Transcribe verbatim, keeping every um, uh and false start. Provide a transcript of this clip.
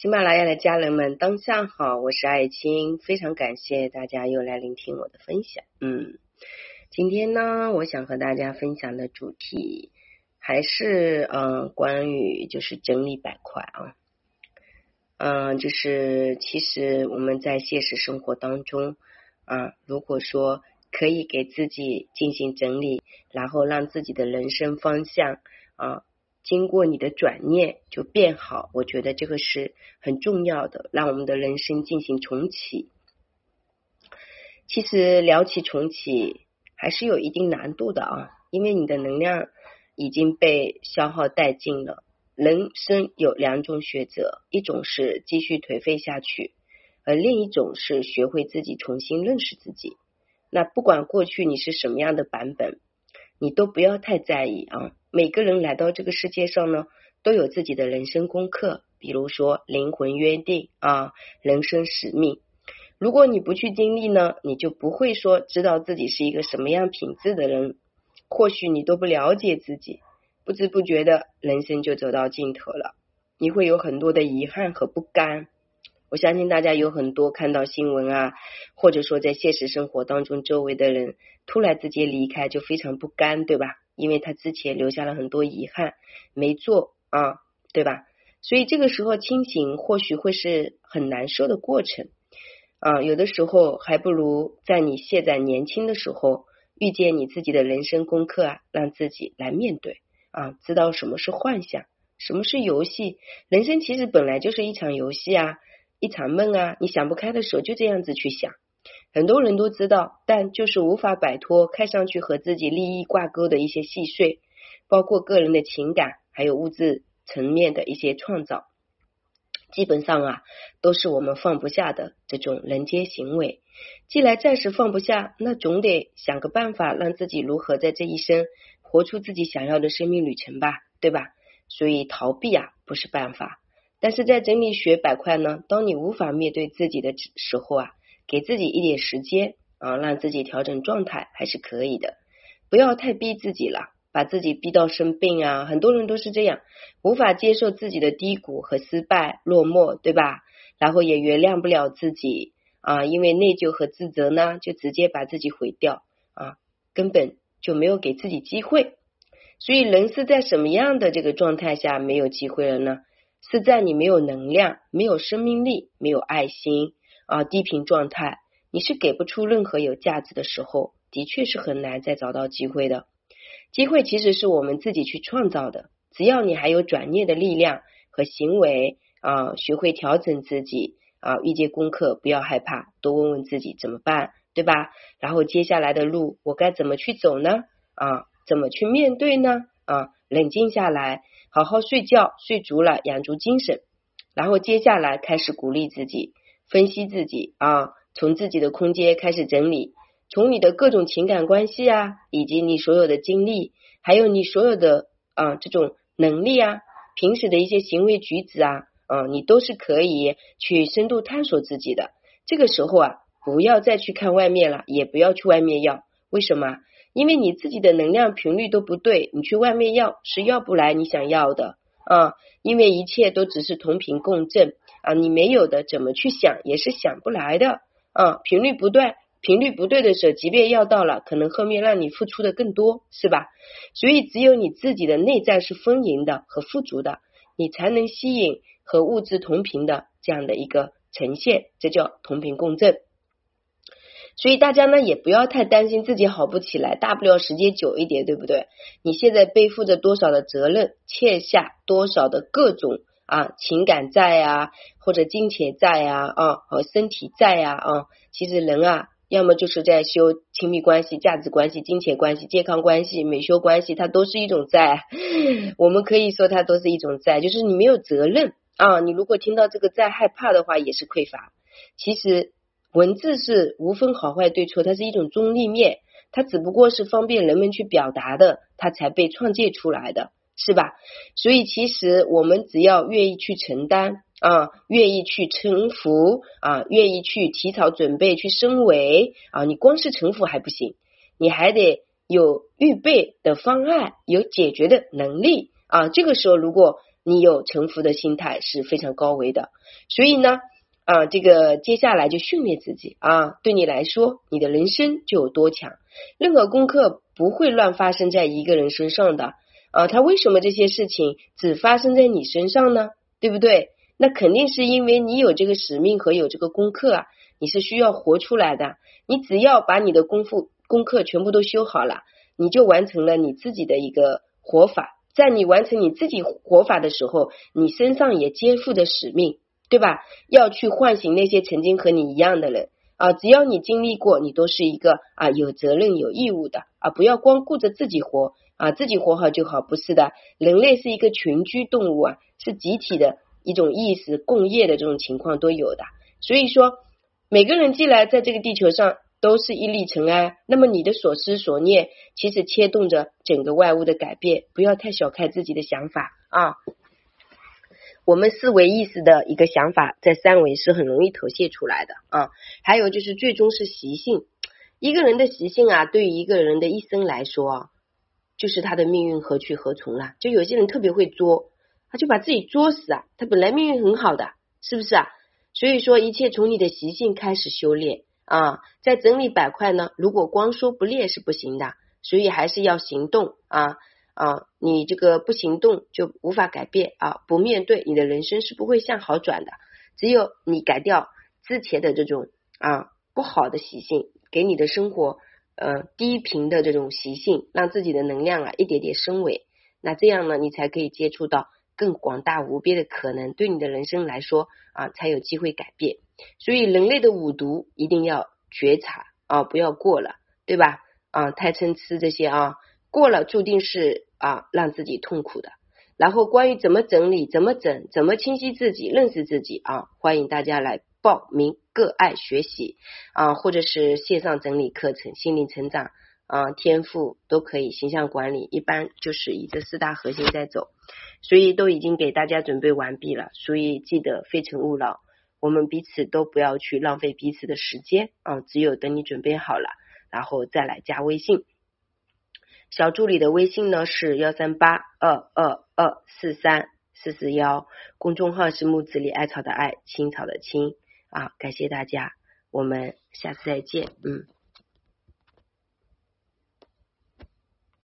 喜马拉雅的家人们，当下好，我是艾青，非常感谢大家又来聆听我的分享。嗯，今天呢，我想和大家分享的主题还是嗯，关于就是整理板块啊，嗯，就是其实我们在现实生活当中啊，如果说可以给自己进行整理，然后让自己的人生方向啊。经过你的转念就变好，我觉得这个是很重要的，让我们的人生进行重启。其实聊起重启还是有一定难度的啊，因为你的能量已经被消耗殆尽了。人生有两种选择，一种是继续颓废下去，而另一种是学会自己重新认识自己。那不管过去你是什么样的版本，你都不要太在意啊。每个人来到这个世界上呢，都有自己的人生功课，比如说灵魂约定啊，人生使命。如果你不去经历呢，你就不会说知道自己是一个什么样品质的人，或许你都不了解自己，不知不觉的人生就走到尽头了，你会有很多的遗憾和不甘。我相信大家有很多看到新闻啊，或者说在现实生活当中，周围的人突然之间离开就非常不甘，对吧？因为他之前留下了很多遗憾没做啊，对吧？所以这个时候清醒或许会是很难受的过程啊，有的时候还不如在你现在年轻的时候遇见你自己的人生功课啊，让自己来面对啊，知道什么是幻想，什么是游戏。人生其实本来就是一场游戏啊，一场梦啊，你想不开的时候就这样子去想。很多人都知道，但就是无法摆脱看上去和自己利益挂钩的一些细碎，包括个人的情感还有物质层面的一些创造，基本上啊都是我们放不下的这种人间行为。既然暂时放不下，那总得想个办法让自己如何在这一生活出自己想要的生命旅程吧，对吧？所以逃避啊不是办法。但是在整理学板块呢，当你无法面对自己的时候啊，给自己一点时间啊，让自己调整状态还是可以的，不要太逼自己了，把自己逼到生病啊，很多人都是这样，无法接受自己的低谷和失败、落寞，对吧？然后也原谅不了自己啊，因为内疚和自责呢，就直接把自己毁掉啊，根本就没有给自己机会。所以人是在什么样的这个状态下没有机会了呢？是在你没有能量、没有生命力、没有爱心啊，低频状态，你是给不出任何有价值的时候，的确是很难再找到机会的。机会其实是我们自己去创造的，只要你还有转念的力量和行为啊，学会调整自己啊，遇见功课不要害怕，多问问自己怎么办，对吧？然后接下来的路我该怎么去走呢？啊，怎么去面对呢？啊，冷静下来，好好睡觉，睡足了，养足精神，然后接下来开始鼓励自己。分析自己啊，从自己的空间开始整理，从你的各种情感关系啊，以及你所有的经历，还有你所有的啊这种能力啊，平时的一些行为举止啊，啊你都是可以去深度探索自己的。这个时候啊，不要再去看外面了，也不要去外面要。为什么？因为你自己的能量频率都不对，你去外面要是要不来你想要的啊，因为一切都只是同频共振。啊，你没有的怎么去想也是想不来的啊，频率不对，频率不对的时候，即便要到了，可能后面让你付出的更多，是吧？所以只有你自己的内在是丰盈的和富足的，你才能吸引和物质同频的这样的一个呈现，这叫同频共振。所以大家呢也不要太担心自己好不起来，大不了时间久一点，对不对？你现在背负着多少的责任，欠下多少的各种啊，情感债啊，或者金钱债啊，啊，和身体债啊，啊，其实人啊，要么就是在修亲密关系、价值关系、金钱关系、健康关系、美修关系，它都是一种债。我们可以说它都是一种债，就是你没有责任啊。你如果听到这个债害怕的话，也是匮乏。其实文字是无分好坏对错，它是一种中立面，它只不过是方便人们去表达的，它才被创建出来的。是吧？所以其实我们只要愿意去承担啊，愿意去臣服啊，愿意去提早准备去升维啊，你光是臣服还不行，你还得有预备的方案，有解决的能力啊。这个时候如果你有臣服的心态是非常高维的。所以呢啊，这个接下来就训练自己啊，对你来说你的人生就有多强。任何功课不会乱发生在一个人身上的啊，他为什么这些事情只发生在你身上呢？对不对？那肯定是因为你有这个使命和有这个功课啊，你是需要活出来的。你只要把你的功夫功课全部都修好了，你就完成了你自己的一个活法。在你完成你自己活法的时候，你身上也肩负着使命，对吧？要去唤醒那些曾经和你一样的人啊！只要你经历过，你都是一个啊有责任有义务的啊！不要光顾着自己活啊，自己活好就好，不是的。人类是一个群居动物啊，是集体的一种意识共业的这种情况都有的。所以说每个人既然在这个地球上都是一粒尘埃，那么你的所思所念其实牵动着整个外物的改变，不要太小看自己的想法啊！我们四维意识的一个想法在三维是很容易投射出来的啊。还有就是最终是习性，一个人的习性啊，对于一个人的一生来说啊，就是他的命运何去何从了、啊、就有些人特别会作，他就把自己作死啊，他本来命运很好的，是不是啊？所以说一切从你的习性开始修炼啊。在整理板块呢，如果光说不练是不行的，所以还是要行动啊。啊，你这个不行动就无法改变啊，不面对你的人生是不会向好转的。只有你改掉之前的这种啊不好的习性，给你的生活呃低频的这种习性，让自己的能量啊一点点升维，那这样呢你才可以接触到更广大无边的可能，对你的人生来说啊才有机会改变。所以人类的五毒一定要觉察啊，不要过了，对吧？啊，贪嗔痴这些啊，过了注定是啊让自己痛苦的。然后关于怎么整理、怎么整、怎么清晰自己、认识自己啊，欢迎大家来报名个案学习啊，或者是线上整理课程、心灵成长啊、天赋都可以，形象管理一般就是以这四大核心在走，所以都已经给大家准备完毕了。所以记得非诚勿扰，我们彼此都不要去浪费彼此的时间啊，只有等你准备好了，然后再来加微信。小助理的微信呢是一三八二二二四三四四一，公众号是木子李艾草的艾，青草的青啊，感谢大家，我们下次再见，嗯。